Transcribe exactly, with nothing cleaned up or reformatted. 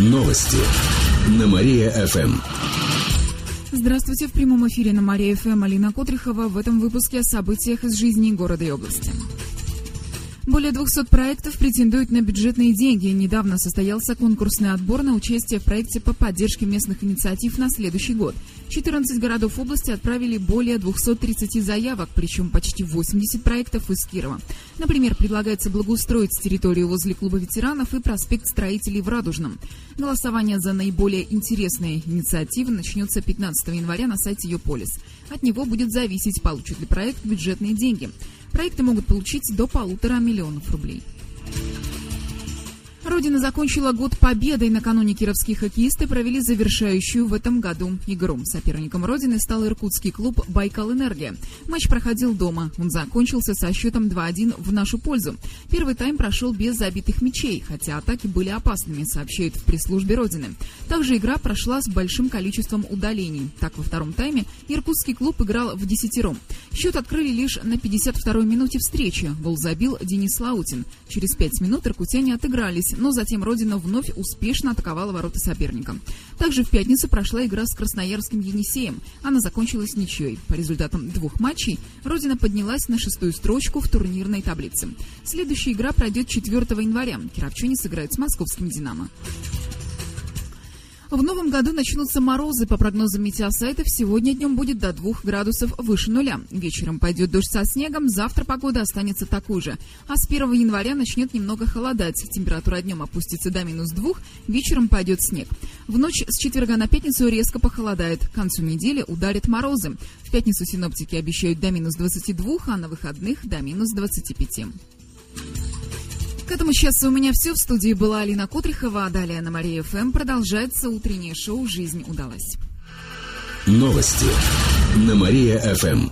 Новости на Мария-ФМ. Здравствуйте. В прямом эфире на Мария-ФМ Алина Кутрихова. В этом выпуске о событиях из жизни города и области. Более двухсот проектов претендуют на бюджетные деньги. Недавно состоялся конкурсный отбор на участие в проекте по поддержке местных инициатив на следующий год. четырнадцать городов области отправили более двухсот тридцати заявок, причем почти восемьдесят проектов из Кирова. Например, предлагается благоустроить территорию возле клуба ветеранов и проспект Строителей в Радужном. Голосование за наиболее интересные инициативы начнется пятнадцатого января на сайте Йополис. От него будет зависеть, получит ли проект бюджетные деньги. Проекты могут получить до полутора миллионов рублей. Родина закончила год победой. Накануне кировские хоккеисты провели завершающую в этом году игру. Соперником Родины стал иркутский клуб «Байкал Энергия». Матч проходил дома. Он закончился со счетом два один в нашу пользу. Первый тайм прошел без забитых мячей, хотя атаки были опасными, сообщают в пресс-службе Родины. Также игра прошла с большим количеством удалений. Так, во втором тайме иркутский клуб играл в десятером. Счет открыли лишь на пятьдесят второй минуте встречи. Гол забил Денис Лаутин. Через пять минут иркутяне отыгрались, но затем Родина вновь успешно атаковала ворота соперника. Также в пятницу прошла игра с красноярским Енисеем. Она закончилась ничьей. По результатам двух матчей Родина поднялась на шестую строчку в турнирной таблице. Следующая игра пройдет четвертого января. Кировчане сыграют с московским «Динамо». В новом году начнутся морозы. По прогнозам метеосайтов, сегодня днем будет до двух градусов выше нуля. Вечером пойдет дождь со снегом, завтра погода останется такой же. А с первого января начнет немного холодать. Температура днем опустится до минус двух, вечером пойдет снег. В ночь с четверга на пятницу резко похолодает. К концу недели ударят морозы. В пятницу синоптики обещают до минус двадцати двух, а на выходных до минус двадцати пяти. К этому часу у меня все. В студии была Алина Кутрихова, а далее на Мария-ФМ продолжается утреннее шоу «Жизнь удалась». Новости на Мария-ФМ.